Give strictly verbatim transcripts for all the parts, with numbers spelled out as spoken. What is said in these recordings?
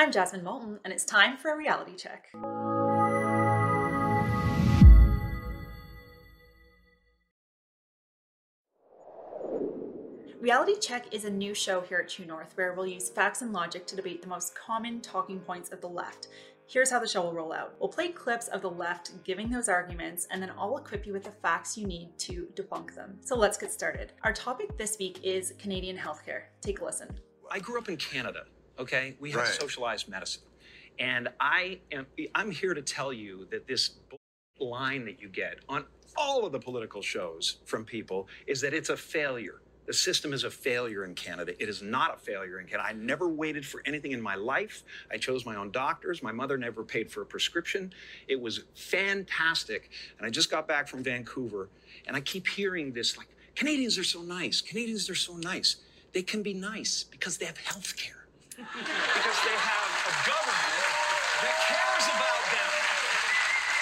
I'm Jasmine Moulton, and it's time for a reality check. Reality Check is a new show here at True North where we'll use facts and logic to debate the most common talking points of the left. Here's how the show will roll out. We'll play clips of the left giving those arguments, and then I'll equip you with the facts you need to debunk them. So let's get started. Our topic this week is Canadian healthcare. Take a listen. I grew up in Canada. Okay, we have right. socialized medicine, and I am I'm here to tell you that this line that you get on all of the political shows from people is that it's a failure. The system is a failure in Canada. It is not a failure in Canada. I never waited for anything in my life. I chose my own doctors. My mother never paid for a prescription. It was fantastic. And I just got back from Vancouver, and I keep hearing this, like, Canadians are so nice. Canadians are so nice. They can be nice because they have health care. Because they have a government that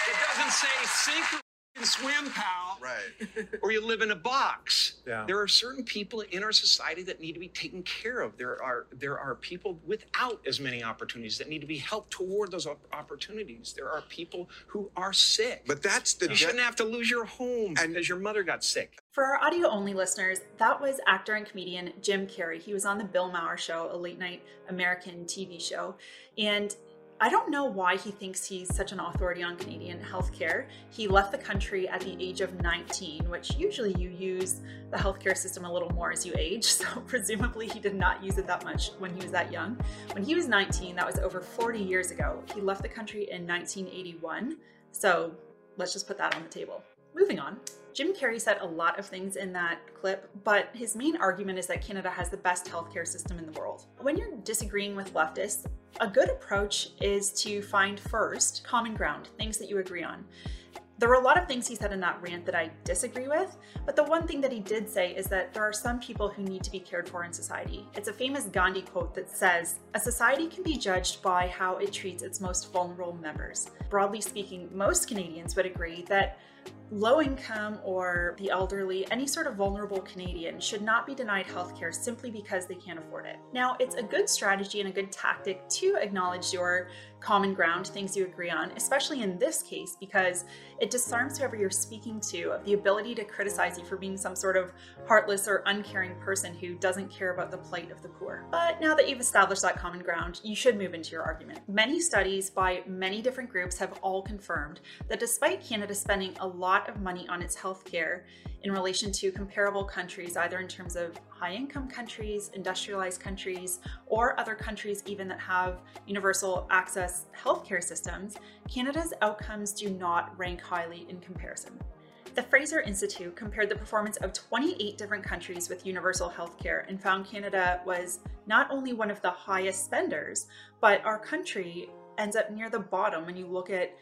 cares about them. It doesn't say sink and swim, pal. Right. Or you live in a box. Yeah. There are certain people in our society that need to be taken care of. There are there are people without as many opportunities that need to be helped toward those opportunities. There are people who are sick. But that's the you that shouldn't have to lose your home and because your mother got sick. For our audio-only listeners, that was actor and comedian Jim Carrey. He was on The Bill Maher Show, a late-night American T V show. And I don't know why he thinks he's such an authority on Canadian healthcare. He left the country at the age of nineteen, which usually you use the healthcare system a little more as you age, so presumably he did not use it that much when he was that young. When he was nineteen, that was over forty years ago. He left the country in nineteen eighty-one, so let's just put that on the table. Moving on. Jim Carrey said a lot of things in that clip, but his main argument is that Canada has the best healthcare system in the world. When you're disagreeing with leftists, a good approach is to find first common ground, things that you agree on. There were a lot of things he said in that rant that I disagree with, but the one thing that he did say is that there are some people who need to be cared for in society. It's a famous Gandhi quote that says, "A society can be judged by how it treats its most vulnerable members." Broadly speaking, most Canadians would agree that low income or the elderly, any sort of vulnerable Canadian should not be denied healthcare simply because they can't afford it. Now, it's a good strategy and a good tactic to acknowledge your common ground, things you agree on, especially in this case, because it disarms whoever you're speaking to of the ability to criticize you for being some sort of heartless or uncaring person who doesn't care about the plight of the poor. But now that you've established that common ground, you should move into your argument. Many studies by many different groups have all confirmed that despite Canada spending a lot of money on its healthcare in relation to comparable countries, either in terms of high-income countries, industrialized countries, or other countries even that have universal access healthcare systems, Canada's outcomes do not rank highly in comparison. The Fraser Institute compared the performance of twenty-eight different countries with universal healthcare and found Canada was not only one of the highest spenders, but our country ends up near the bottom when you look at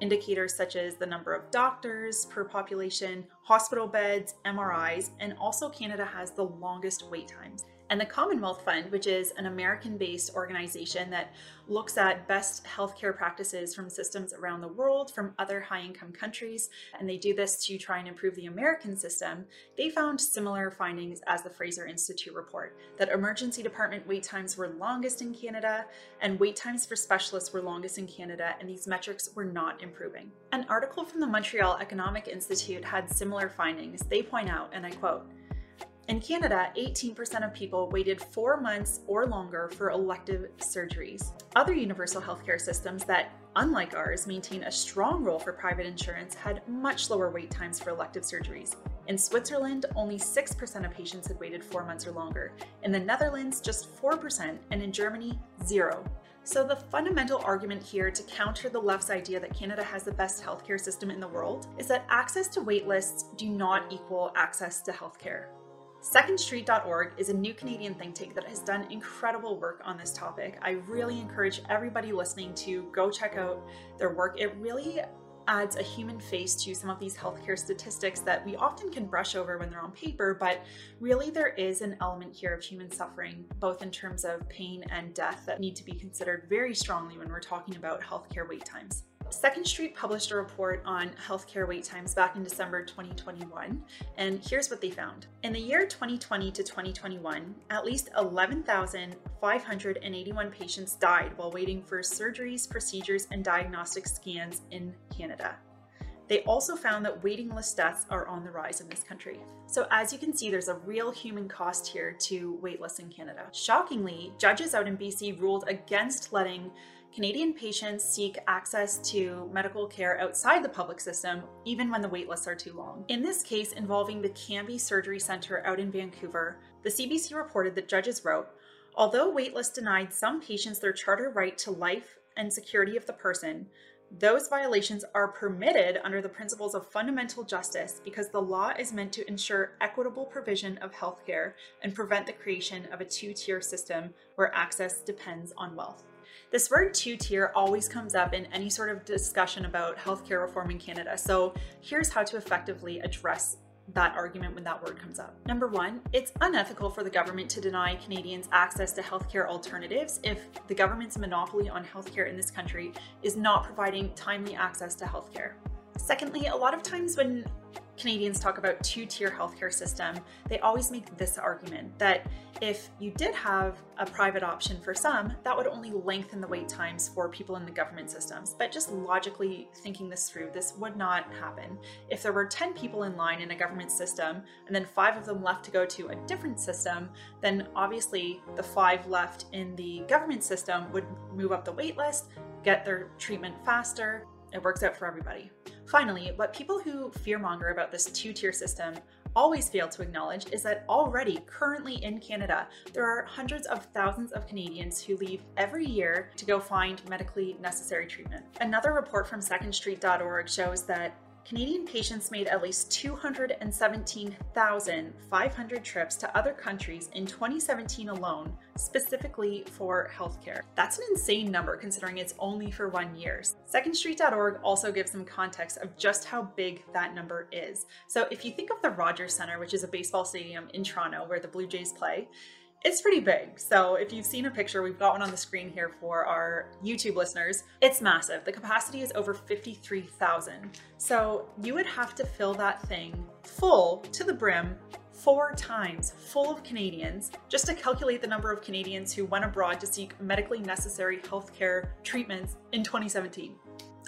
indicators such as the number of doctors per population, hospital beds, M R Is, and also Canada has the longest wait times. And the Commonwealth Fund, which is an American-based organization that looks at best healthcare practices from systems around the world, from other high-income countries, and they do this to try and improve the American system, they found similar findings as the Fraser Institute report, that emergency department wait times were longest in Canada, and wait times for specialists were longest in Canada, and these metrics were not improving. An article from the Montreal Economic Institute had similar findings. They point out, and I quote, "In Canada, eighteen percent of people waited four months or longer for elective surgeries." Other universal healthcare systems that, unlike ours, maintain a strong role for private insurance had much lower wait times for elective surgeries. In Switzerland, only six percent of patients had waited four months or longer. In the Netherlands, just four percent, and in Germany, zero. So the fundamental argument here to counter the left's idea that Canada has the best healthcare system in the world is that access to wait lists do not equal access to healthcare. Second street dot org is a new Canadian think tank that has done incredible work on this topic. I really encourage everybody listening to go check out their work. It really adds a human face to some of these healthcare statistics that we often can brush over when they're on paper, but really there is an element here of human suffering, both in terms of pain and death, that need to be considered very strongly when we're talking about healthcare wait times. Second Street published a report on healthcare wait times back in December twenty twenty-one, and here's what they found. In the year twenty twenty to twenty twenty-one, at least eleven thousand five hundred eighty-one patients died while waiting for surgeries, procedures, and diagnostic scans in Canada. They also found that waiting list deaths are on the rise in this country. So as you can see, there's a real human cost here to wait lists in Canada. Shockingly, judges out in B C ruled against letting Canadian patients seek access to medical care outside the public system, even when the wait lists are too long. In this case involving the Cambie Surgery Centre out in Vancouver, the C B C reported that judges wrote, although wait lists denied some patients their charter right to life and security of the person, those violations are permitted under the principles of fundamental justice because the law is meant to ensure equitable provision of healthcare and prevent the creation of a two-tier system where access depends on wealth. This word two-tier always comes up in any sort of discussion about healthcare reform in Canada, so here's how to effectively address that argument when that word comes up. Number one, it's unethical for the government to deny Canadians access to healthcare alternatives if the government's monopoly on healthcare in this country is not providing timely access to healthcare. Secondly, a lot of times when Canadians talk about two-tier healthcare system, they always make this argument that if you did have a private option for some, that would only lengthen the wait times for people in the government systems. But just logically thinking this through, this would not happen. If there were ten people in line in a government system and then five of them left to go to a different system, then obviously the five left in the government system would move up the wait list, get their treatment faster. It works out for everybody. Finally, what people who fearmonger about this two-tier system always fail to acknowledge is that already, currently in Canada, there are hundreds of thousands of Canadians who leave every year to go find medically necessary treatment. Another report from Second Street dot org shows that Canadian patients made at least two hundred seventeen thousand five hundred trips to other countries in twenty seventeen alone, specifically for healthcare. That's an insane number considering it's only for one year. Second Street dot org also gives some context of just how big that number is. So if you think of the Rogers Centre, which is a baseball stadium in Toronto where the Blue Jays play, it's pretty big. So if you've seen a picture, we've got one on the screen here for our YouTube listeners. It's massive. The capacity is over fifty-three thousand. So you would have to fill that thing full to the brim four times full of Canadians just to calculate the number of Canadians who went abroad to seek medically necessary healthcare treatments in twenty seventeen.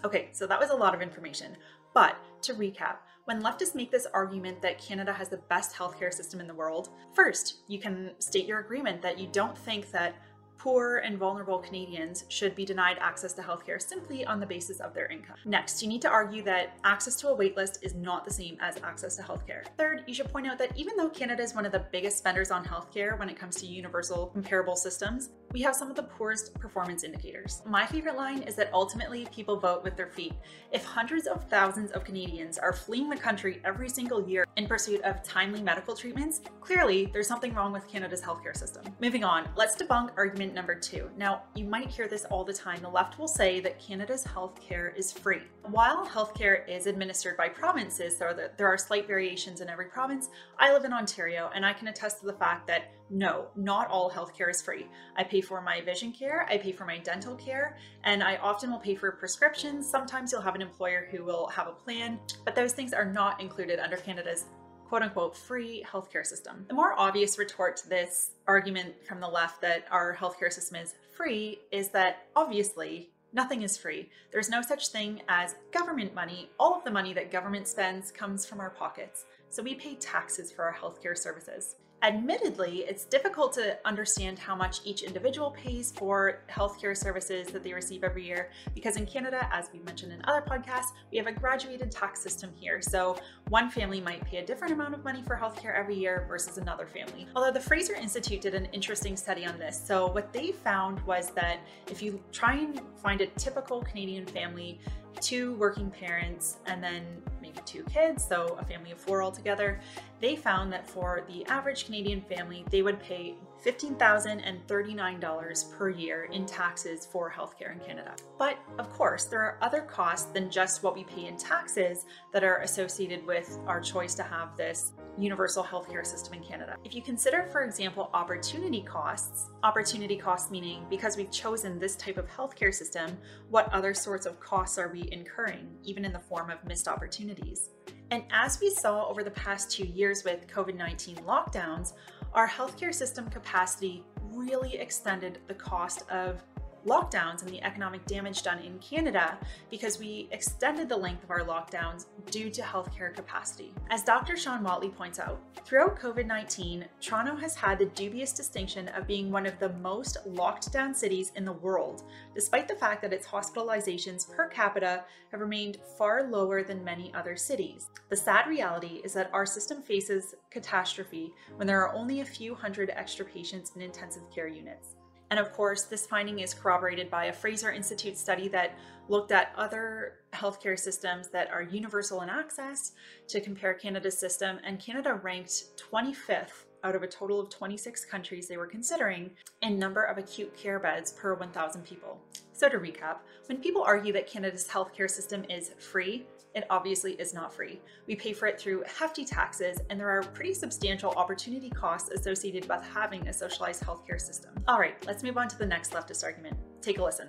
Okay, so that was a lot of information. But to recap, when leftists make this argument that Canada has the best healthcare system in the world, first, you can state your agreement that you don't think that poor and vulnerable Canadians should be denied access to healthcare simply on the basis of their income. Next, you need to argue that access to a waitlist is not the same as access to healthcare. Third, you should point out that even though Canada is one of the biggest spenders on healthcare when it comes to universal comparable systems, we have some of the poorest performance indicators. My favorite line is that ultimately people vote with their feet. If hundreds of thousands of Canadians are fleeing the country every single year in pursuit of timely medical treatments, clearly there's something wrong with Canada's healthcare system. Moving on, let's debunk argument number two. Now, you might hear this all the time. The left will say that Canada's healthcare is free. While healthcare is administered by provinces, there are slight variations in every province. I live in Ontario, and I can attest to the fact that no, not all healthcare is free. I pay for my vision care, I pay for my dental care, and I often will pay for prescriptions. Sometimes you'll have an employer who will have a plan, but those things are not included under Canada's quote-unquote free healthcare system. The more obvious retort to this argument from the left that our healthcare system is free is that obviously nothing is free. There's no such thing as government money. All of the money that government spends comes from our pockets, so we pay taxes for our healthcare services. Admittedly, it's difficult to understand how much each individual pays for healthcare services that they receive every year, because in Canada, as we mentioned in other podcasts, we have a graduated tax system here. So one family might pay a different amount of money for healthcare every year versus another family. Although the Fraser Institute did an interesting study on this. So what they found was that if you try and find a typical Canadian family, two working parents, and then maybe two kids, so a family of four altogether, they found that for the average Canadian family, they would pay fifteen thousand thirty-nine dollars per year in taxes for healthcare in Canada. But of course, there are other costs than just what we pay in taxes that are associated with our choice to have this universal healthcare system in Canada. If you consider, for example, opportunity costs, opportunity costs meaning because we've chosen this type of healthcare system, what other sorts of costs are we incurring, even in the form of missed opportunities? And as we saw over the past two years with COVID nineteen lockdowns, our healthcare system capacity really extended the cost of lockdowns and the economic damage done in Canada because we extended the length of our lockdowns due to healthcare capacity. As Doctor Sean Watley points out, throughout COVID nineteen, Toronto has had the dubious distinction of being one of the most locked down cities in the world, despite the fact that its hospitalizations per capita have remained far lower than many other cities. The sad reality is that our system faces catastrophe when there are only a few hundred extra patients in intensive care units. And of course, this finding is corroborated by a Fraser Institute study that looked at other healthcare systems that are universal in access to compare Canada's system, and Canada ranked twenty-fifth out of a total of twenty-six countries they were considering in number of acute care beds per one thousand people. So to recap, when people argue that Canada's healthcare system is free, it obviously is not free. We pay for it through hefty taxes, and there are pretty substantial opportunity costs associated with having a socialized healthcare system. All right, let's move on to the next leftist argument. Take a listen.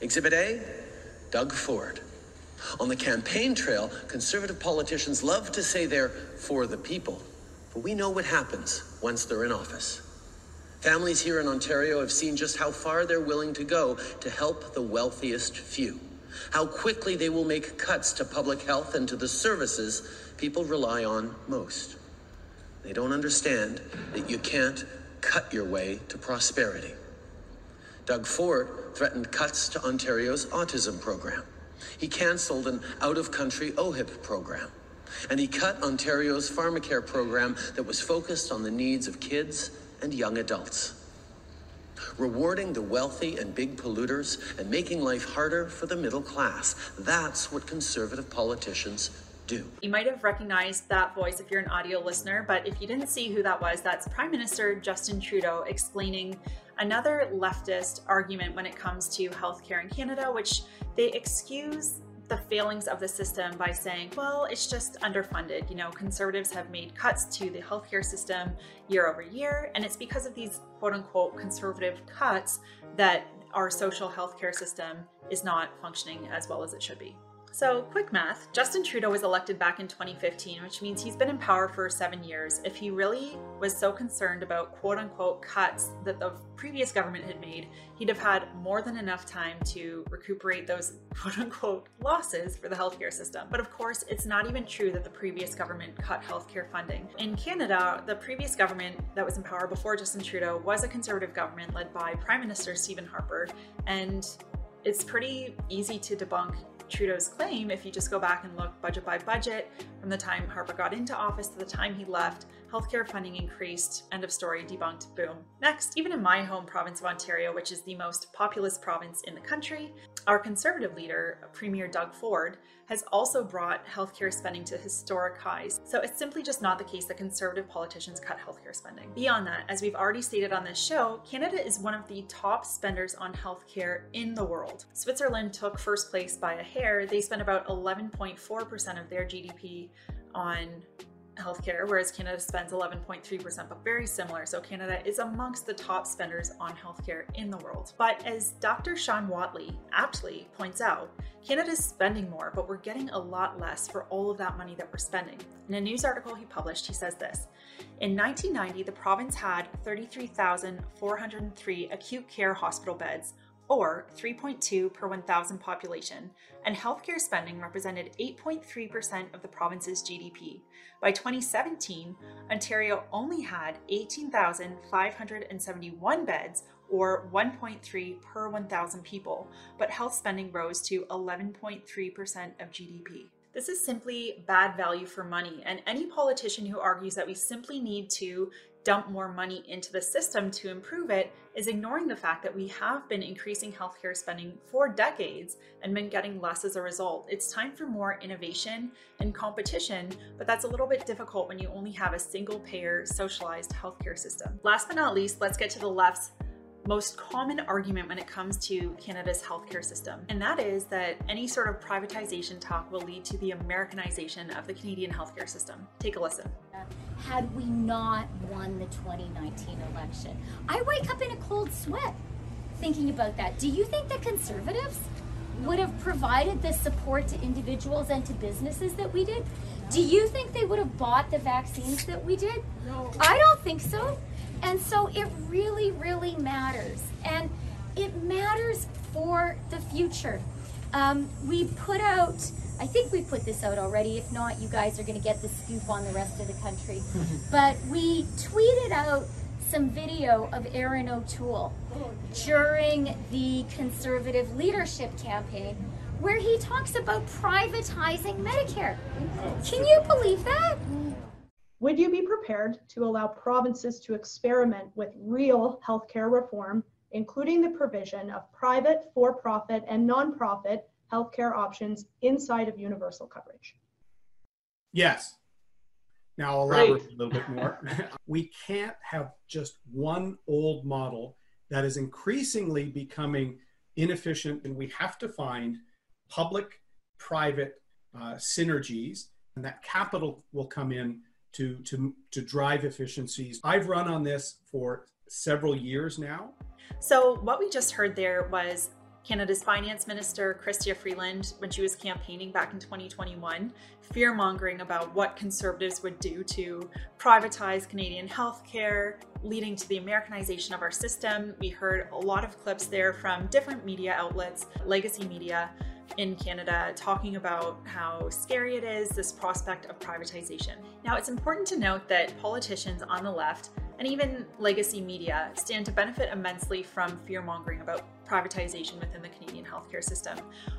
Exhibit A, Doug Ford. On the campaign trail, Conservative politicians love to say they're for the people, but we know what happens once they're in office. Families here in Ontario have seen just how far they're willing to go to help the wealthiest few, how quickly they will make cuts to public health and to the services people rely on most. They don't understand that you can't cut your way to prosperity. Doug Ford threatened cuts to Ontario's autism program. He canceled an out-of-country O H I P program. And he cut Ontario's pharmacare program that was focused on the needs of kids and young adults. Rewarding the wealthy and big polluters and making life harder for the middle class. That's what Conservative politicians do. You might have recognized that voice if you're an audio listener, but if you didn't see who that was, that's Prime Minister Justin Trudeau explaining another leftist argument when it comes to healthcare in Canada, which they excuse the failings of the system by saying, well, it's just underfunded. You know, Conservatives have made cuts to the healthcare system year over year, and it's because of these quote unquote conservative cuts that our social healthcare system is not functioning as well as it should be. So quick math, Justin Trudeau was elected back in twenty fifteen, which means he's been in power for seven years. If he really was so concerned about quote unquote cuts that the previous government had made, he'd have had more than enough time to recuperate those quote unquote losses for the healthcare system. But of course, it's not even true that the previous government cut healthcare funding. In Canada, the previous government that was in power before Justin Trudeau was a Conservative government led by Prime Minister Stephen Harper, and it's pretty easy to debunk Trudeau's claim if you just go back and look budget by budget from the time Harper got into office to the time he left. Healthcare funding increased, end of story, debunked, boom. Next, even in my home province of Ontario, which is the most populous province in the country, our Conservative leader, Premier Doug Ford, has also brought healthcare spending to historic highs. So it's simply just not the case that Conservative politicians cut healthcare spending. Beyond that, as we've already stated on this show, Canada is one of the top spenders on healthcare in the world. Switzerland took first place by a hair. They spent about eleven point four percent of their G D P on healthcare, whereas Canada spends eleven point three percent, but very similar. So Canada is amongst the top spenders on healthcare in the world. But as Doctor Sean Watley aptly points out, Canada's spending more, but we're getting a lot less for all of that money that we're spending. In a news article he published, he says this: in nineteen ninety, the province had thirty-three thousand four hundred three acute care hospital beds, or three point two per one thousand population, and healthcare spending represented eight point three percent of the province's G D P. By twenty seventeen, Ontario only had eighteen thousand five hundred seventy-one beds, or one point three per one thousand people, but health spending rose to eleven point three percent of G D P. This is simply bad value for money, and any politician who argues that we simply need to dump more money into the system to improve it is ignoring the fact that we have been increasing healthcare spending for decades and been getting less as a result. It's time for more innovation and competition, but that's a little bit difficult when you only have a single payer socialized healthcare system. Last but not least, let's get to the left's most common argument when it comes to Canada's healthcare system, and that is that any sort of privatization talk will lead to the Americanization of the Canadian healthcare system. Take a listen. Had we not won the twenty nineteen election, I wake up in a cold sweat thinking about that. Do you think that Conservatives would have provided the support to individuals and to businesses that we did? Do you think they would have bought the vaccines that we did? No. I don't think so. And so it really, really matters. And it matters for the future. Um, we put out, I think we put this out already. If not, you guys are gonna get the scoop on the rest of the country. But we tweeted out some video of Erin O'Toole during the Conservative leadership campaign where he talks about privatizing Medicare. Can you believe that? Would you be prepared to allow provinces to experiment with real healthcare reform, including the provision of private, for-profit, and non-profit healthcare options inside of universal coverage? Yes. Now I'll elaborate right. a little bit more. We can't have just one old model that is increasingly becoming inefficient, and we have to find public-private uh, synergies, and that capital will come in To, to, to drive efficiencies. I've run on this for several years now. So what we just heard there was Canada's Finance Minister, Chrystia Freeland, when she was campaigning back in twenty twenty-one, fear-mongering about what Conservatives would do to privatize Canadian healthcare, leading to the Americanization of our system. We heard a lot of clips there from different media outlets, legacy media, in Canada, talking about how scary it is, this prospect of privatization. Now, it's important to note that politicians on the left and even legacy media stand to benefit immensely from fear-mongering about privatization within the Canadian healthcare system.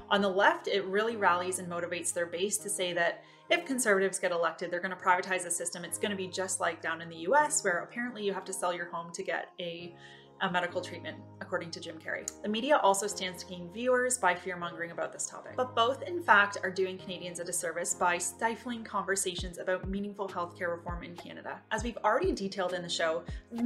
On the left, it really rallies and motivates their base to say that if Conservatives get elected, they're going to privatize the system. It's going to be just like down in the U S, where apparently you have to sell your home to get a A medical treatment, according to Jim Carrey. The media also stands to gain viewers by fear-mongering about this topic. But both, in fact, are doing Canadians a disservice by stifling conversations about meaningful healthcare reform in Canada. As we've already detailed in the show,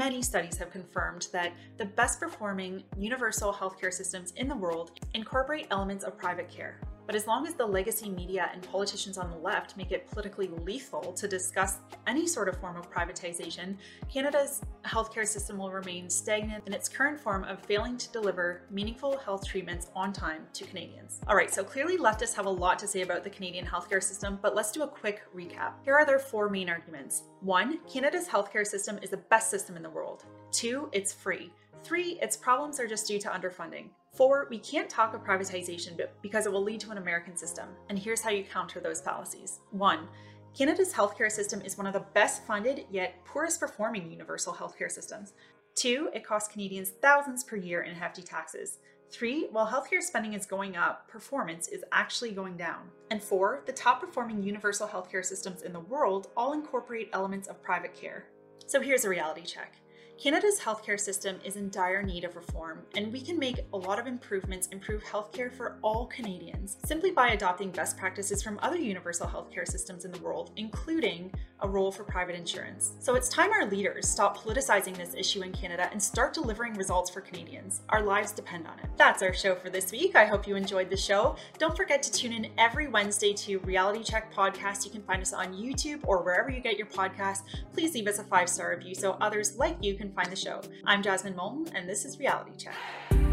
many studies have confirmed that the best-performing universal healthcare systems in the world incorporate elements of private care. But as long as the legacy media and politicians on the left make it politically lethal to discuss any sort of form of privatization, Canada's healthcare system will remain stagnant in its current form of failing to deliver meaningful health treatments on time to Canadians. All right, so clearly leftists have a lot to say about the Canadian healthcare system, but let's do a quick recap. Here are their four main arguments. One, Canada's healthcare system is the best system in the world. Two, it's free. Three, its problems are just due to underfunding. Four, we can't talk of privatization because it will lead to an American system. And here's how you counter those fallacies. One, Canada's healthcare system is one of the best funded yet poorest performing universal healthcare systems. Two, it costs Canadians thousands per year in hefty taxes. Three, while healthcare spending is going up, performance is actually going down. And four, the top performing universal healthcare systems in the world all incorporate elements of private care. So here's a reality check. Canada's healthcare system is in dire need of reform, and we can make a lot of improvements, improve healthcare for all Canadians, simply by adopting best practices from other universal healthcare systems in the world, including a role for private insurance. So it's time our leaders stop politicizing this issue in Canada and start delivering results for Canadians. Our lives depend on it. That's our show for this week. I hope you enjoyed the show. Don't forget to tune in every Wednesday to Reality Check Podcast. You can find us on YouTube or wherever you get your podcasts. Please leave us a five-star review so others like you can find the show. I'm Jasmine Moulton, and this is Reality Check.